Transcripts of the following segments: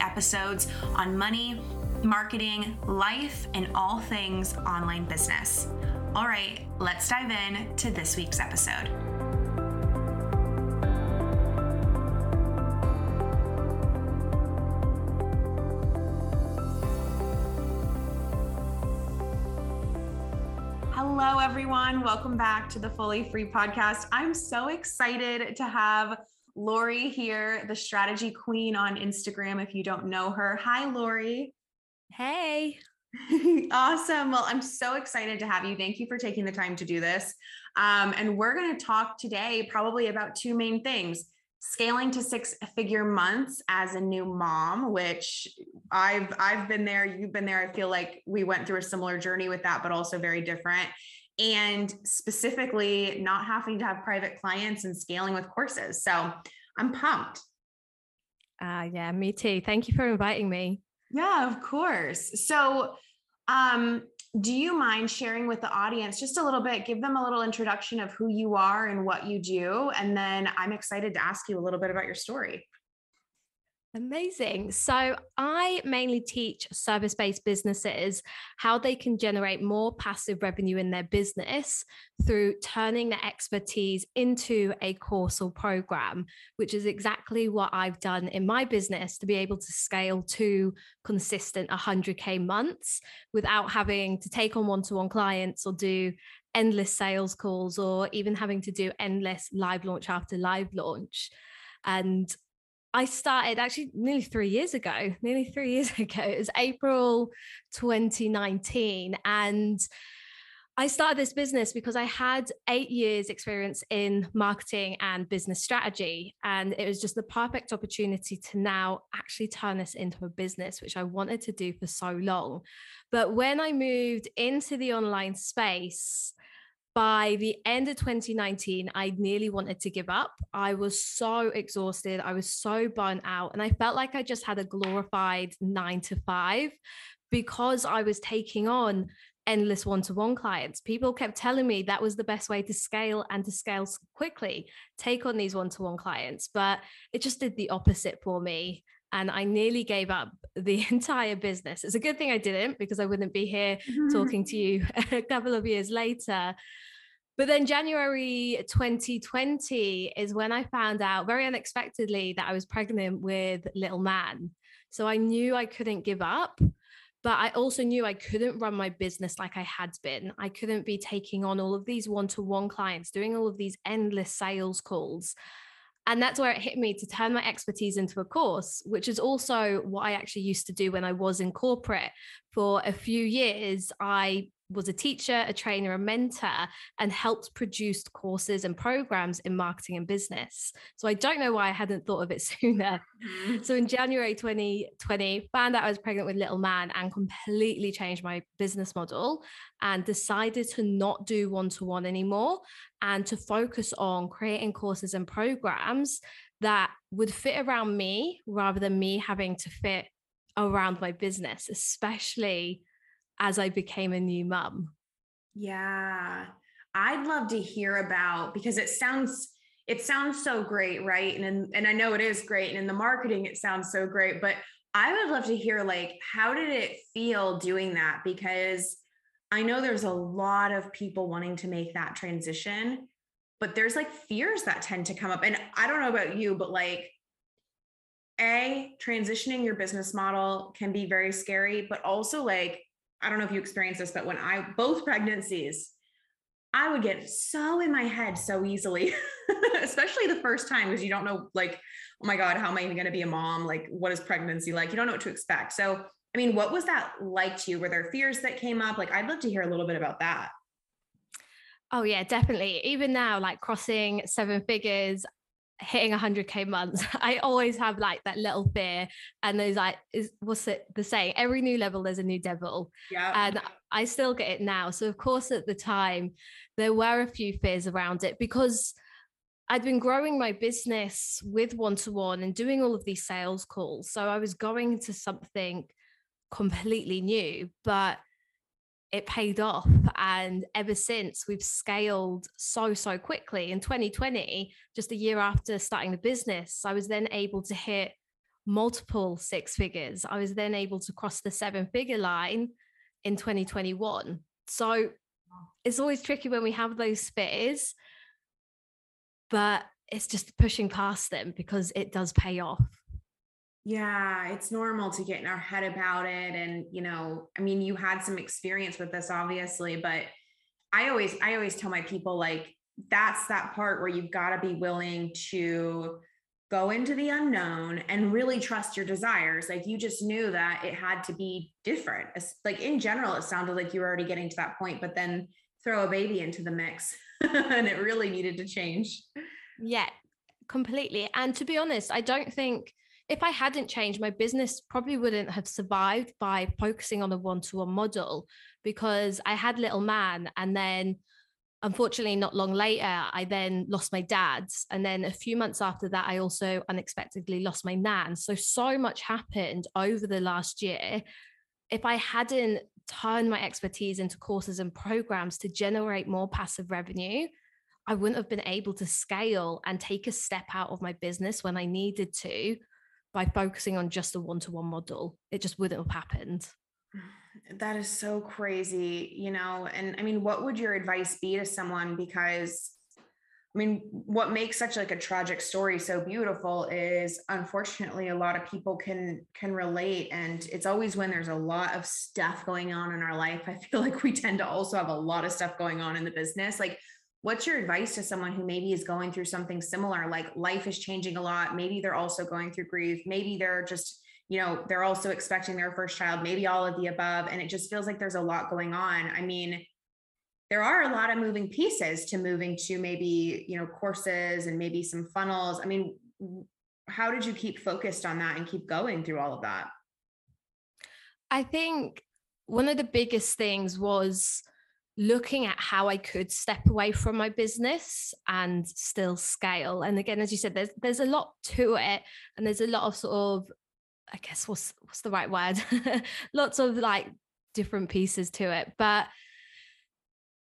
episodes on money, marketing, life, and all things online business. All right, let's dive in to this week's episode. Hello, everyone. Welcome back to the Fully Free Podcast. I'm so excited to have Lori here, the Strategy Queen on Instagram, if you don't know her. Hi, Lori. Hey. Awesome. Well, I'm so excited to have you. Thank you for taking the time to do this. And we're going to talk today probably about two main things: scaling to six-figure months as a new mom, which I've been there, you've been there. I feel like we went through a similar journey with that, but also very different. And specifically not having to have private clients and scaling with courses. So I'm pumped. Yeah, me too. Thank you for inviting me. Yeah, of course. So do you mind sharing with the audience just a little bit, give them a little introduction of who you are and what you do? And then I'm excited to ask you a little bit about your story. Amazing. So I mainly teach service-based businesses how they can generate more passive revenue in their business through turning their expertise into a course or program, which is exactly what I've done in my business to be able to scale to consistent 100K months without having to take on one-to-one clients or do endless sales calls or even having to do endless live launch after live launch. And I started actually nearly three years ago. It was April 2019. And I started this business because I had 8 years experience in marketing and business strategy. And it was just the perfect opportunity to now actually turn this into a business, which I wanted to do for so long. But when I moved into the online space, by the end of 2019, I nearly wanted to give up. I was so exhausted. I was so burnt out. And I felt like I just had a glorified 9-to-5 because I was taking on endless one-to-one clients. People kept telling me that was the best way to scale and to scale quickly, take on these one-to-one clients. But it just did the opposite for me. And I nearly gave up the entire business. It's a good thing I didn't, because I wouldn't be here talking to you a couple of years later. But then January 2020 is when I found out very unexpectedly that I was pregnant with little man. So I knew I couldn't give up, but I also knew I couldn't run my business like I had been. I couldn't be taking on all of these one-to-one clients, doing all of these endless sales calls. And that's where it hit me to turn my expertise into a course, which is also what I actually used to do when I was in corporate. For a few years, I was a teacher, a trainer, a mentor, and helped produce courses and programs in marketing and business. So I don't know why I hadn't thought of it sooner. So in January 2020, found out I was pregnant with little man and completely changed my business model and decided to not do one-to-one anymore and to focus on creating courses and programs that would fit around me rather than me having to fit around my business, especially as I became a new mum. Yeah. I'd love to hear about, because it sounds so great, right? And I know it is great. And in the marketing, it sounds so great, but I would love to hear, like, how did it feel doing that? Because I know there's a lot of people wanting to make that transition, but there's like fears that tend to come up. And I don't know about you, but like, A, transitioning your business model can be very scary, but also, like, I don't know if you experienced this, but when both pregnancies, I would get so in my head so easily, especially the first time, because you don't know, like, oh my God, how am I even going to be a mom? Like, what is pregnancy like? You don't know what to expect. So, I mean, what was that like to you? Were there fears that came up? Like, I'd love to hear a little bit about that. Oh yeah, definitely. Even now, like crossing seven figures, hitting 100k months, I always have like that little fear. And there's like, what's it, the saying, every new level there's a new devil. Yeah. And I still get it now. So of course at the time there were a few fears around it, because I'd been growing my business with one-to-one and doing all of these sales calls, so I was going into something completely new, but it paid off. And ever since, we've scaled so quickly. In 2020, just a year after starting the business, I was then able to hit multiple six figures. I was then able to cross the seven-figure line in 2021. So it's always tricky when we have those fears, but it's just pushing past them because it does pay off. Yeah, it's normal to get in our head about it. And, you know, I mean, you had some experience with this, obviously, but I always tell my people, like, that's that part where you've got to be willing to go into the unknown and really trust your desires. Like, you just knew that it had to be different. Like, in general, it sounded like you were already getting to that point, but then throw a baby into the mix and it really needed to change. Yeah, completely. And to be honest, I don't think, if I hadn't changed, my business probably wouldn't have survived by focusing on a one-to-one model, because I had little man, and then unfortunately not long later, I then lost my dad. And then a few months after that, I also unexpectedly lost my nan. So much happened over the last year. If I hadn't turned my expertise into courses and programs to generate more passive revenue, I wouldn't have been able to scale and take a step out of my business when I needed to. By focusing on just a one-to-one model, it just wouldn't have happened. That is so crazy, you know? And I mean, what would your advice be to someone? Because I mean, what makes such like a tragic story so beautiful is, unfortunately, a lot of people can relate. And it's always when there's a lot of stuff going on in our life. I feel like we tend to also have a lot of stuff going on in the business. Like, what's your advice to someone who maybe is going through something similar? Like, life is changing a lot. Maybe they're also going through grief. Maybe they're just, you know, they're also expecting their first child, maybe all of the above. And it just feels like there's a lot going on. I mean, there are a lot of moving pieces to moving to maybe, you know, courses and maybe some funnels. I mean, how did you keep focused on that and keep going through all of that? I think one of the biggest things was looking at how I could step away from my business and still scale. And again, as you said, there's a lot to it, and there's a lot of sort of, I guess, what's the right word? Lots of like different pieces to it. But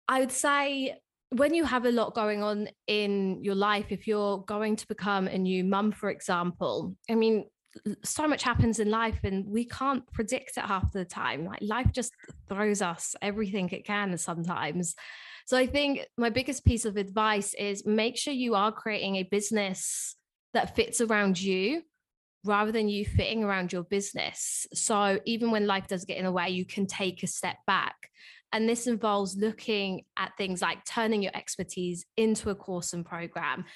I would say when you have a lot going on in your life, if you're going to become a new mum, for example, I mean, so much happens in life and we can't predict it half the time. Like, life just throws us everything it can sometimes. So I think my biggest piece of advice is make sure you are creating a business that fits around you rather than you fitting around your business. So even when life does get in the way, you can take a step back. And this involves looking at things like turning your expertise into a course and program,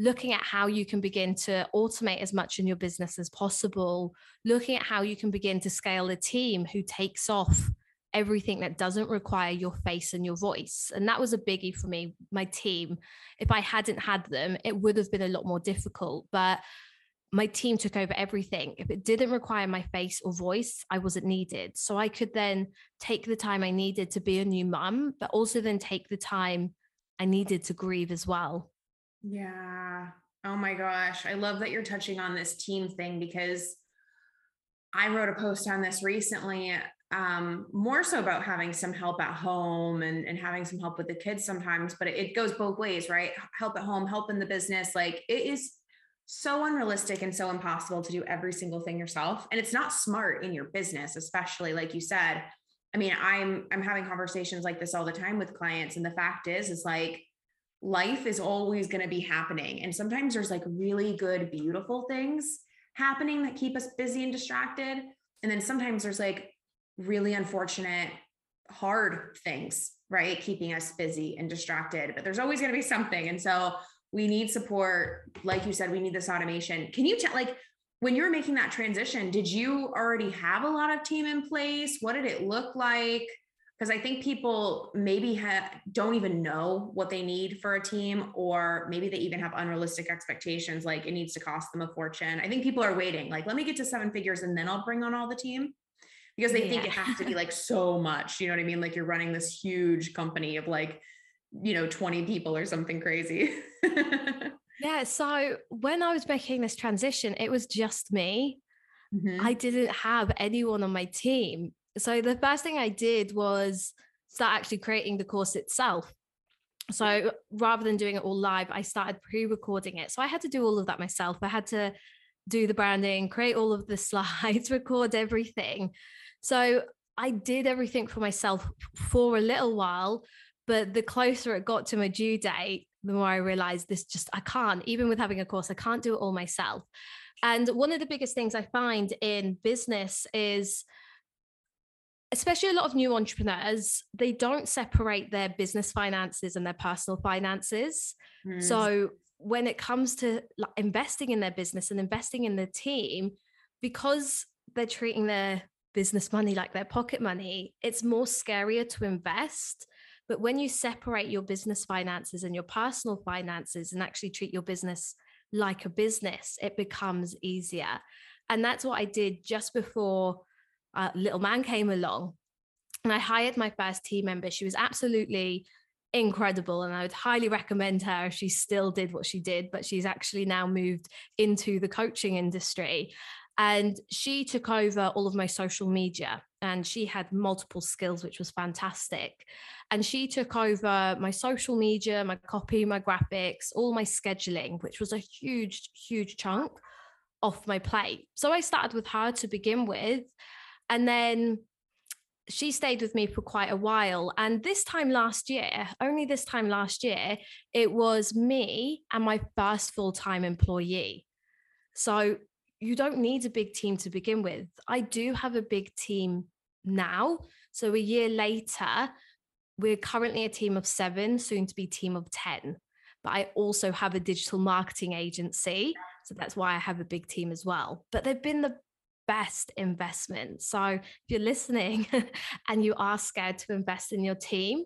looking at how you can begin to automate as much in your business as possible, looking at how you can begin to scale a team who takes off everything that doesn't require your face and your voice. And that was a biggie for me, my team. If I hadn't had them, it would have been a lot more difficult, but my team took over everything. If it didn't require my face or voice, I wasn't needed. So I could then take the time I needed to be a new mum, but also then take the time I needed to grieve as well. Yeah. Oh my gosh. I love that you're touching on this team thing, because I wrote a post on this recently, more so about having some help at home and having some help with the kids sometimes, but it goes both ways, right? Help at home, help in the business. Like, it is so unrealistic and so impossible to do every single thing yourself. And it's not smart in your business, especially like you said. I mean, I'm having conversations like this all the time with clients. And the fact is like, life is always going to be happening. And sometimes there's like really good, beautiful things happening that keep us busy and distracted. And then sometimes there's like really unfortunate, hard things, right? Keeping us busy and distracted, but there's always going to be something. And so we need support. Like you said, we need this automation. Can you tell, like, when you were making that transition, did you already have a lot of team in place? What did it look like? Because I think people maybe don't even know what they need for a team, or maybe they even have unrealistic expectations, like it needs to cost them a fortune. I think people are waiting, like, let me get to 7 figures and then I'll bring on all the team, because they think it has to be like so much, you know what I mean? Like you're running this huge company of like, you know, 20 people or something crazy. Yeah. So when I was making this transition, it was just me. Mm-hmm. I didn't have anyone on my team. So the first thing I did was start actually creating the course itself. So rather than doing it all live, I started pre-recording it. So I had to do all of that myself. I had to do the branding, create all of the slides, record everything. So I did everything for myself for a little while, but the closer it got to my due date, the more I realized I can't, even with having a course, I can't do it all myself. And one of the biggest things I find in business is, especially a lot of new entrepreneurs, they don't separate their business finances and their personal finances. Mm. So when it comes to investing in their business and investing in the team, because they're treating their business money like their pocket money, it's more scarier to invest. But when you separate your business finances and your personal finances and actually treat your business like a business, it becomes easier. And that's what I did just before little man came along, and I hired my first team member. She was absolutely incredible, and I would highly recommend her if she still did what she did, but she's actually now moved into the coaching industry. And she took over all of my social media, and she had multiple skills, which was fantastic. And she took over my social media, my copy, my graphics, all my scheduling, which was a huge, huge chunk off my plate. So I started with her to begin with. And then she stayed with me for quite a while. And this time last year, it was me and my first full-time employee. So you don't need a big team to begin with. I do have a big team now. So a year later, we're currently a team of 7, soon to be team of 10. But I also have a digital marketing agency. So that's why I have a big team as well. But they've been the best investment. So if you're listening and you are scared to invest in your team,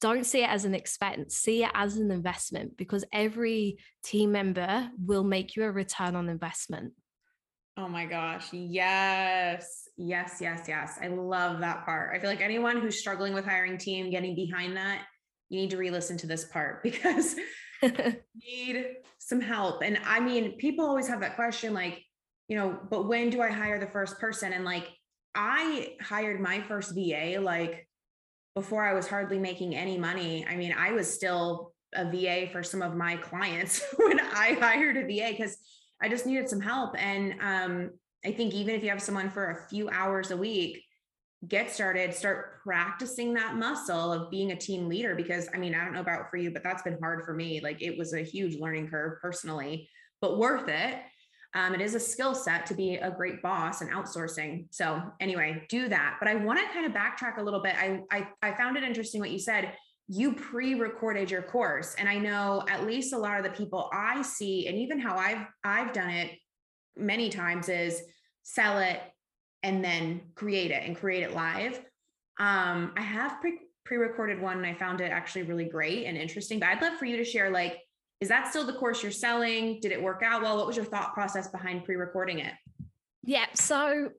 don't see it as an expense, see it as an investment, because every team member will make you a return on investment. Oh my gosh. Yes. Yes, yes, yes. I love that part. I feel like anyone who's struggling with hiring team, getting behind that, you need to re-listen to this part because you need some help. And I mean, people always have that question, like, you know, but when do I hire the first person? And like, I hired my first VA, like before I was hardly making any money. I mean, I was still a VA for some of my clients when I hired a VA, because I just needed some help. And I think even if you have someone for a few hours a week, get started, start practicing that muscle of being a team leader. Because I mean, I don't know about for you, but that's been hard for me. Like it was a huge learning curve personally, but worth it. It is a skill set to be a great boss and outsourcing. So anyway, do that. But I want to kind of backtrack a little bit. I found it interesting what you said. You pre-recorded your course. And I know at least a lot of the people I see, and even how I've done it many times, is sell it and then create it live. I have pre-recorded one, and I found it actually really great and interesting. But I'd love for you to share, like, is that still the course you're selling? Did it work out well? What was your thought process behind pre-recording it? Yeah, so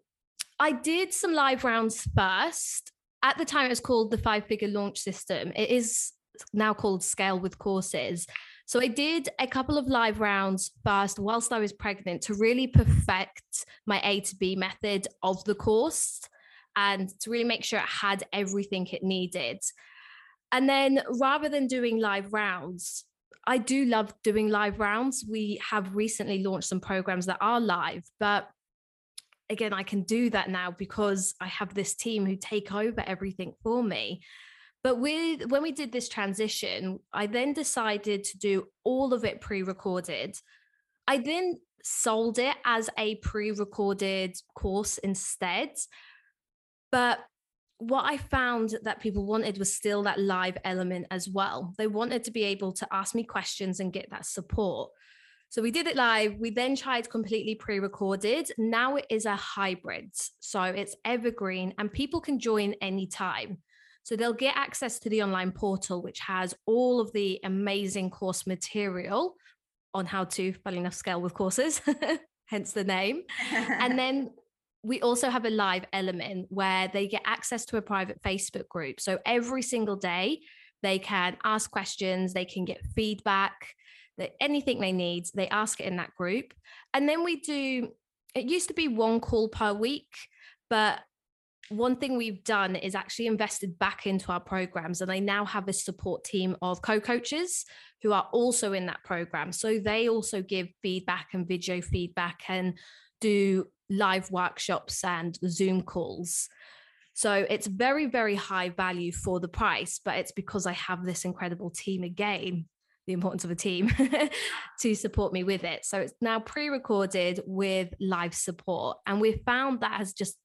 I did some live rounds first. At the time, it was called the 5 Figure Launch System. It is now called Scale with Courses. So I did a couple of live rounds first whilst I was pregnant to really perfect my A to B method of the course and to really make sure it had everything it needed. And then rather than doing live rounds, I do love doing live rounds. We have recently launched some programs that are live, but again, I can do that now because I have this team who take over everything for me. But when we did this transition, I then decided to do all of it pre-recorded. I then sold it as a pre-recorded course instead. But what I found that people wanted was still that live element as well. They wanted to be able to ask me questions and get that support. So we did it live. We then tried completely pre-recorded. Now it is a hybrid. So it's evergreen and people can join anytime. So they'll get access to the online portal, which has all of the amazing course material on how to, funnily enough, scale with courses, hence the name. And then we also have a live element where they get access to a private Facebook group. So every single day, they can ask questions, they can get feedback, that anything they need, they ask it in that group. And then we do, it used to be one call per week, but one thing we've done is actually invested back into our programs. And they now have a support team of co-coaches who are also in that program. So they also give feedback and video feedback and do live workshops and Zoom calls. So it's very, very high value for the price, but it's because I have this incredible team again, the importance of a team to support me with it. So it's now pre-recorded with live support. And we've found that has just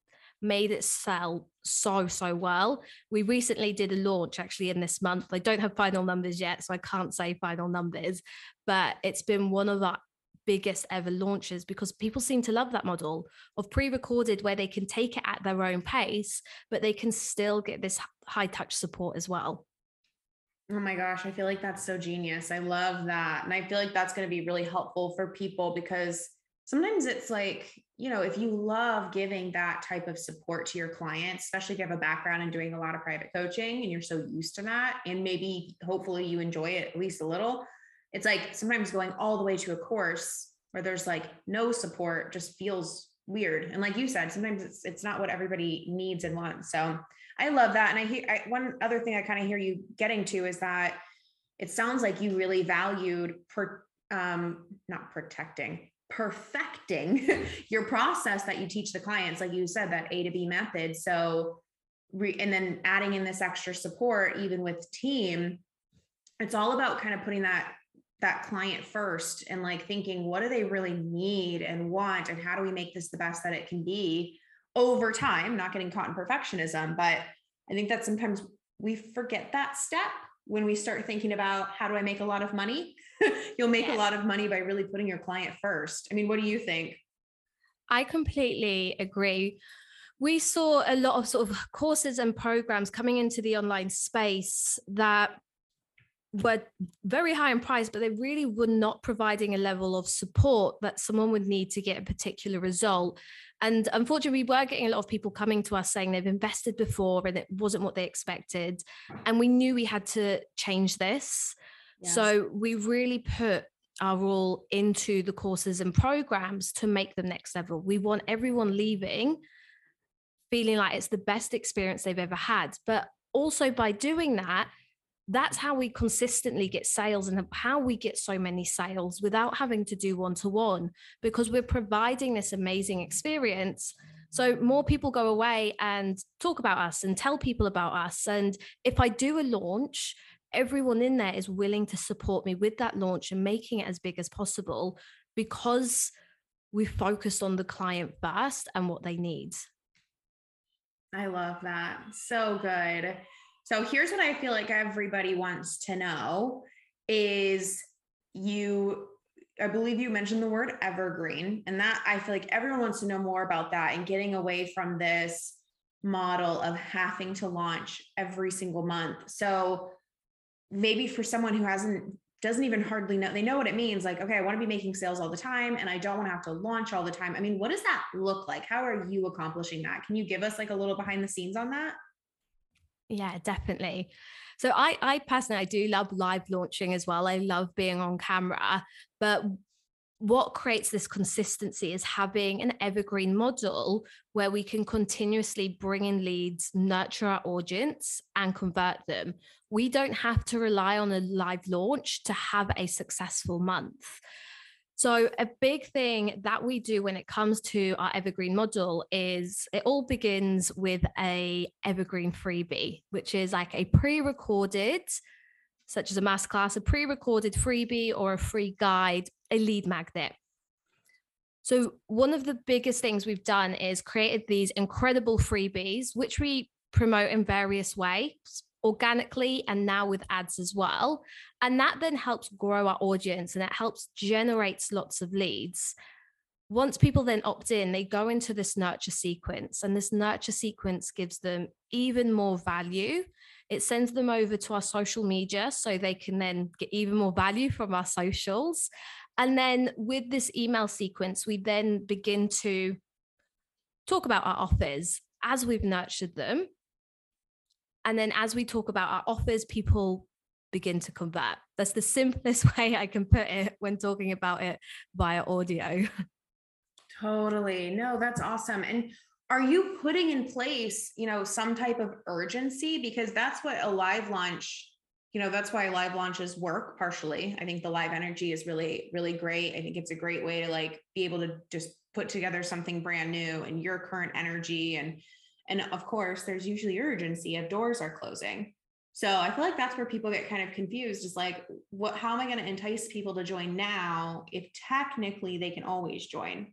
made it sell so well. We recently did a launch actually in this month. I don't have final numbers yet, so I can't say final numbers, but it's been one of our biggest ever launches because people seem to love that model of pre-recorded where they can take it at their own pace, but they can still get this high touch support as well. Oh my gosh, I feel like that's so genius. I love that. And I feel like that's going to be really helpful for people because sometimes it's like, you know, if you love giving that type of support to your clients, especially if you have a background in doing a lot of private coaching and you're so used to that, and maybe hopefully you enjoy it at least a little. It's like sometimes going all the way to a course where there's like no support just feels weird. And like you said, sometimes it's not what everybody needs and wants. So I love that. And I hear one other thing I kind of hear you getting to is that it sounds like you really valued perfecting your process that you teach the clients. Like you said, that A to B method. So, and then adding in this extra support, even with team, it's all about kind of putting that client first and like thinking, what do they really need and want? And how do we make this the best that it can be over time, not getting caught in perfectionism. But I think that sometimes we forget that step when we start thinking about how do I make a lot of money? You'll make a lot of money by really putting your client first. I mean, what do you think? I completely agree. We saw a lot of sort of courses and programs coming into the online space that were very high in price, but they really were not providing a level of support that someone would need to get a particular result. And unfortunately, we were getting a lot of people coming to us saying they've invested before and it wasn't what they expected. And we knew we had to change this. Yes. So we really put our all into the courses and programs to make them next level. We want everyone leaving feeling like it's the best experience they've ever had. But also by doing that, that's how we consistently get sales and how we get so many sales without having to do one-to-one because we're providing this amazing experience. So more people go away and talk about us and tell people about us. And if I do a launch, everyone in there is willing to support me with that launch and making it as big as possible because we focused on the client first and what they need. I love that. So good. So here's what I feel like everybody wants to know is I believe you mentioned the word evergreen, and that I feel like everyone wants to know more about that and getting away from this model of having to launch every single month. So maybe for someone who doesn't even hardly know, they know what it means. Like, okay, I want to be making sales all the time and I don't want to have to launch all the time. I mean, what does that look like? How are you accomplishing that? Can you give us like a little behind the scenes on that? Yeah, definitely. So I personally, I do love live launching as well. I love being on camera, but what creates this consistency is having an evergreen model where we can continuously bring in leads, nurture our audience and convert them. We don't have to rely on a live launch to have a successful month. So a big thing that we do when it comes to our evergreen model is it all begins with a evergreen freebie, which is like a pre-recorded, such as a masterclass, a pre-recorded freebie or a free guide, a lead magnet. So one of the biggest things we've done is created these incredible freebies, which we promote in various ways, organically and now with ads as well. And that then helps grow our audience and it helps generate lots of leads. Once people then opt in, they go into this nurture sequence, and this nurture sequence gives them even more value. It sends them over to our social media so they can then get even more value from our socials. And then with this email sequence, we then begin to talk about our offers as we've nurtured them. And then as we talk about our offers, people begin to convert. That's the simplest way I can put it when talking about it via audio. Totally. No, that's awesome. And are you putting in place, you know, some type of urgency? Because that's what a live launch, you know, that's why live launches work partially. I think the live energy is really, really great. I think it's a great way to like be able to just put together something brand new and your current energy. And of course, there's usually urgency if doors are closing. So I feel like that's where people get kind of confused, is like, what, how am I going to entice people to join now if technically they can always join?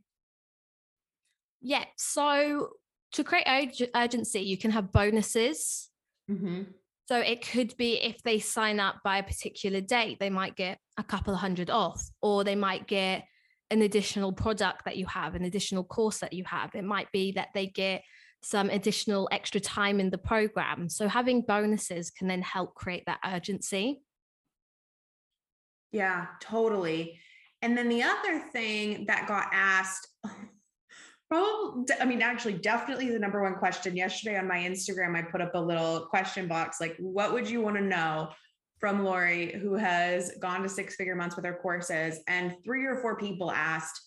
Yeah. So to create urgency, you can have bonuses. Mm-hmm. So it could be if they sign up by a particular date, they might get a couple of hundred off, or they might get an additional product that you have, an additional course that you have. It might be that they get some additional extra time in the program. So having bonuses can then help create that urgency. Yeah, totally. And then the other thing that got asked, definitely the number one question yesterday on my Instagram, I put up a little question box, like, what would you want to know from Lori, who has gone to six-figure months with her courses? And 3 or 4 people asked,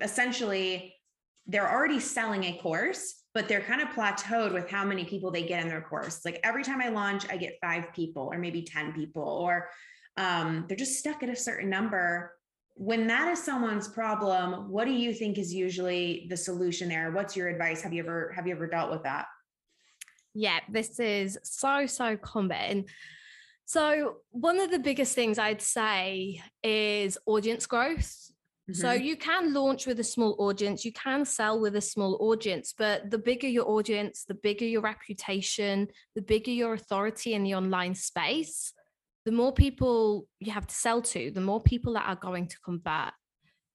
essentially, they're already selling a course, but they're kind of plateaued with how many people they get in their course. Like, every time I launch, I get 5 people or maybe 10 people, or they're just stuck at a certain number. When that is someone's problem, what do you think is usually the solution there? What's your advice? Have you ever dealt with that? Yeah, this is so, so common. So one of the biggest things I'd say is audience growth. Mm-hmm. So you can launch with a small audience, you can sell with a small audience, but the bigger your audience, the bigger your reputation, the bigger your authority in the online space, the more people you have to sell to, the more people that are going to convert.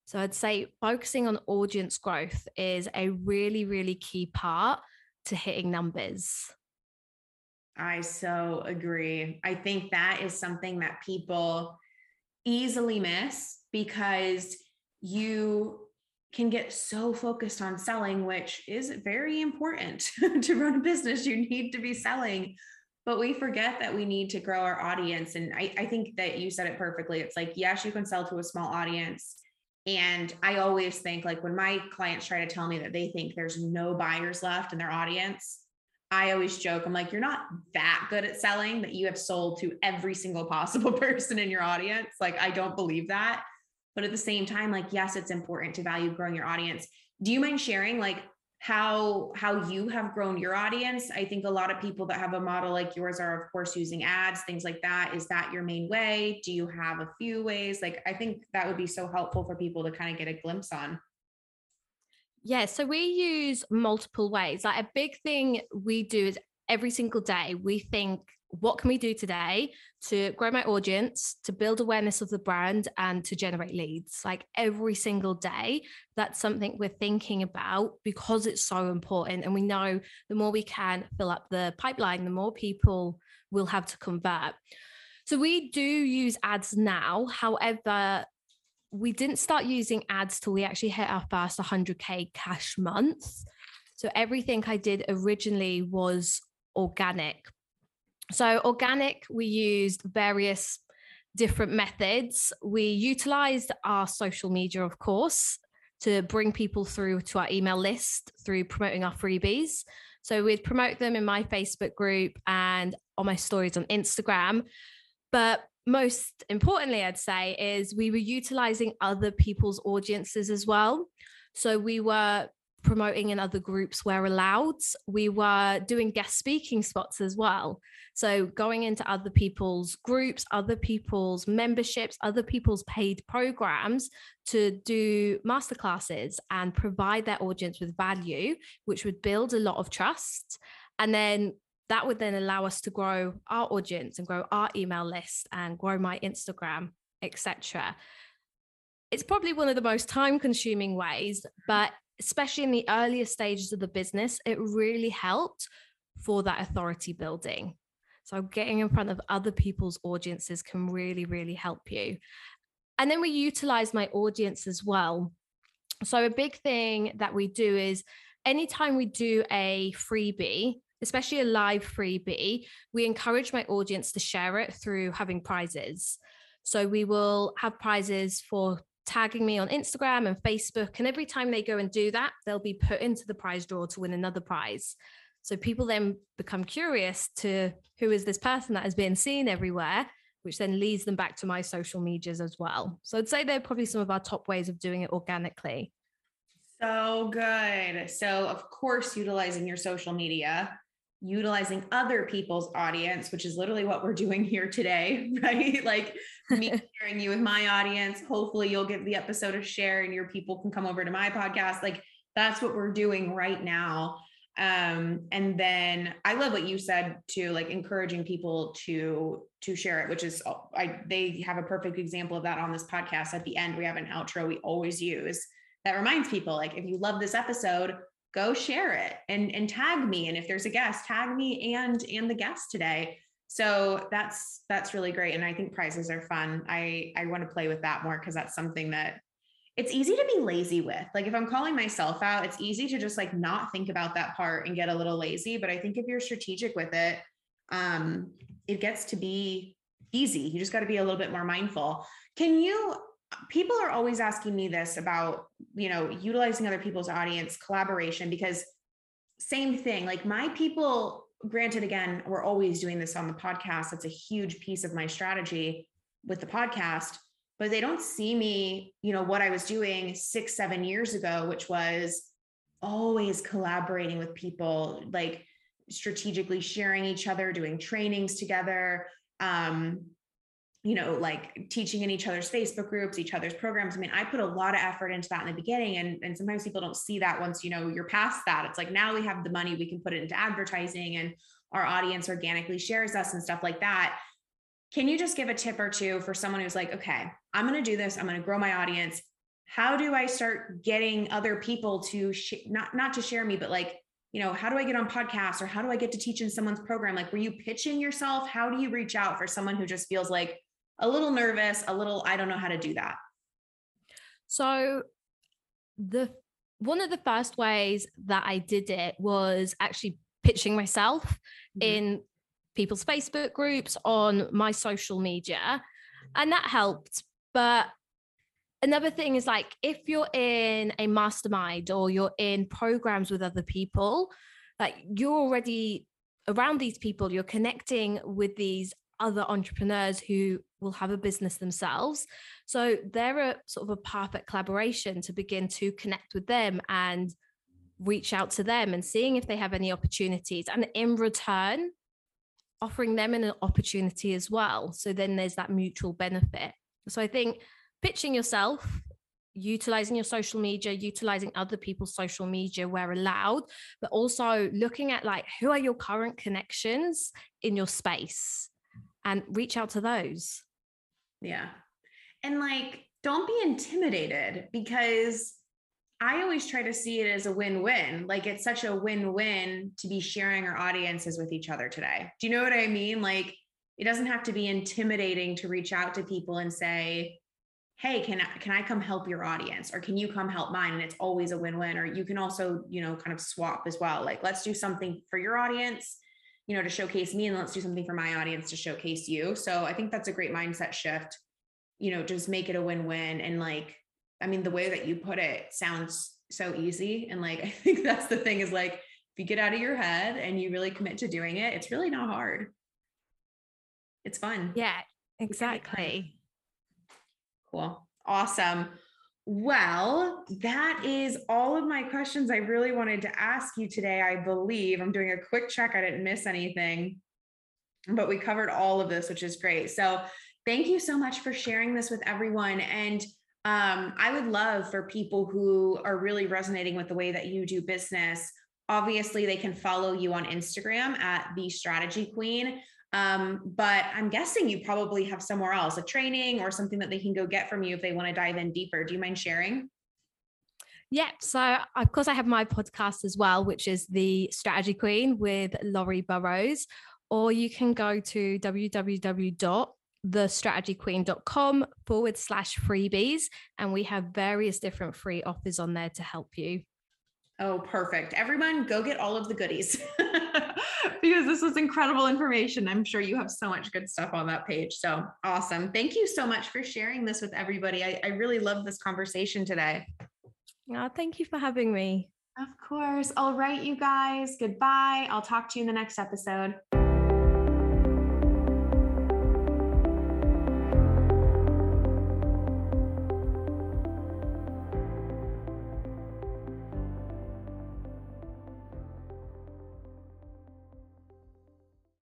So I'd say focusing on audience growth is a really, really key part to hitting numbers. I so agree. I think that is something that people easily miss, because you can get so focused on selling, which is very important to run a business. You need to be selling, but we forget that we need to grow our audience. And I think that you said it perfectly. It's like, yes, you can sell to a small audience. And I always think, like, when my clients try to tell me that they think there's no buyers left in their audience, I always joke, I'm like, you're not that good at selling that you have sold to every single possible person in your audience. Like, I don't believe that. But at the same time, like, yes, it's important to value growing your audience. Do you mind sharing like how you have grown your audience? I think a lot of people that have a model like yours are, of course, using ads, things like that. Is that your main way? Do you have a few ways? Like, I think that would be so helpful for people to kind of get a glimpse on. Yeah. So we use multiple ways. Like, a big thing we do is every single day we think, what can we do today to grow my audience, to build awareness of the brand, and to generate leads? Like, every single day, that's something we're thinking about, because it's so important. And we know the more we can fill up the pipeline, the more people will have to convert. So we do use ads now. However, we didn't start using ads till we actually hit our first 100K cash month. So everything I did originally was organic. So organic, we used various different methods. We utilized our social media, of course, to bring people through to our email list through promoting our freebies. So we'd promote them in my Facebook group and on my stories on Instagram. But most importantly, I'd say, is we were utilizing other people's audiences as well. So we were promoting in other groups where allowed. We were doing guest speaking spots as well. So going into other people's groups, other people's memberships, other people's paid programs to do masterclasses and provide their audience with value, which would build a lot of trust. And then that would then allow us to grow our audience and grow our email list and grow my Instagram, etc. It's probably one of the most time-consuming ways, but especially in the earlier stages of the business, it really helped for that authority building. So getting in front of other people's audiences can really, really help you. And then we utilize my audience as well. So a big thing that we do is anytime we do a freebie, especially a live freebie, we encourage my audience to share it through having prizes. So we will have prizes for tagging me on Instagram and Facebook. And every time they go and do that, they'll be put into the prize draw to win another prize. So people then become curious to who is this person that has been seen everywhere, which then leads them back to my social medias as well. So I'd say they're probably some of our top ways of doing it organically. So good. So of course, utilizing your social media, utilizing other people's audience, which is literally what we're doing here today, right? Like me sharing you with my audience. Hopefully you'll give the episode a share and your people can come over to my podcast. Like that's what we're doing right now. And then I love what you said too, like encouraging people to share it, which is, they have a perfect example of that on this podcast. At the end, we have an outro we always use that reminds people, like, if you love this episode, go share it and tag me. And if there's a guest, tag me and the guest today. So that's really great. And I think prizes are fun. I want to play with that more because that's something that it's easy to be lazy with. Like if I'm calling myself out, it's easy to just like not think about that part and get a little lazy. But I think if you're strategic with it, it gets to be easy. You just got to be a little bit more mindful. People are always asking me this about, utilizing other people's audience, collaboration, because same thing, like my people, granted, again, we're always doing this on the podcast. That's a huge piece of my strategy with the podcast. But they don't see me, what I was doing 6-7 years ago, which was always collaborating with people, like strategically sharing each other, doing trainings together, like teaching in each other's Facebook groups, each other's programs. I mean, I put a lot of effort into that in the beginning. And sometimes people don't see that once, you're past that. It's like, now we have the money, we can put it into advertising and our audience organically shares us and stuff like that. Can you just give a tip or two for someone who's like, okay, I'm going to do this. I'm going to grow my audience. How do I start getting other people to not to share me, but how do I get on podcasts or how do I get to teach in someone's program? Like, were you pitching yourself? How do you reach out for someone who just feels like a little nervous, a little, I don't know how to do that? So one of the first ways that I did it was actually pitching myself in people's Facebook groups, on my social media, and that helped. But another thing is, like, if you're in a mastermind or you're in programs with other people, like, you're already around these people, you're connecting with these other entrepreneurs who will have a business themselves. So they're a sort of a perfect collaboration to begin to connect with them and reach out to them and seeing if they have any opportunities. And in return, offering them an opportunity as well. So then there's that mutual benefit. So I think pitching yourself, utilizing your social media, utilizing other people's social media where allowed, but also looking at like, who are your current connections in your space and reach out to those. Yeah. And like, don't be intimidated, because I always try to see it as a win-win. Like, it's such a win-win to be sharing our audiences with each other today. Do you know what I mean? Like, it doesn't have to be intimidating to reach out to people and say, hey, can I come help your audience? Or can you come help mine? And it's always a win-win. Or you can also, kind of swap as well. Like, let's do something for your audience, to showcase me, and let's do something for my audience to showcase you. So I think that's a great mindset shift, just make it a win-win. And like, I mean, the way that you put it sounds so easy. And like, I think that's the thing is like, if you get out of your head and you really commit to doing it, it's really not hard. It's fun. Yeah, exactly. Cool. Awesome. Well, that is all of my questions I really wanted to ask you today. I believe I'm doing a quick check. I didn't miss anything, but we covered all of this, which is great. So thank you so much for sharing this with everyone. And I would love for people who are really resonating with the way that you do business. Obviously, they can follow you on Instagram at The Strategy Queen. But I'm guessing you probably have somewhere else, a training or something that they can go get from you if they want to dive in deeper. Do you mind sharing? Yep. So of course I have my podcast as well, which is the Strategy Queen with Lori Burrows, or you can go to www.thestrategyqueen.com/freebies. And we have various different free offers on there to help you. Oh, perfect. Everyone go get all of the goodies because this was incredible information. I'm sure you have so much good stuff on that page. So awesome. Thank you so much for sharing this with everybody. I really love this conversation today. Oh, thank you for having me. Of course. All right, you guys. Goodbye. I'll talk to you in the next episode.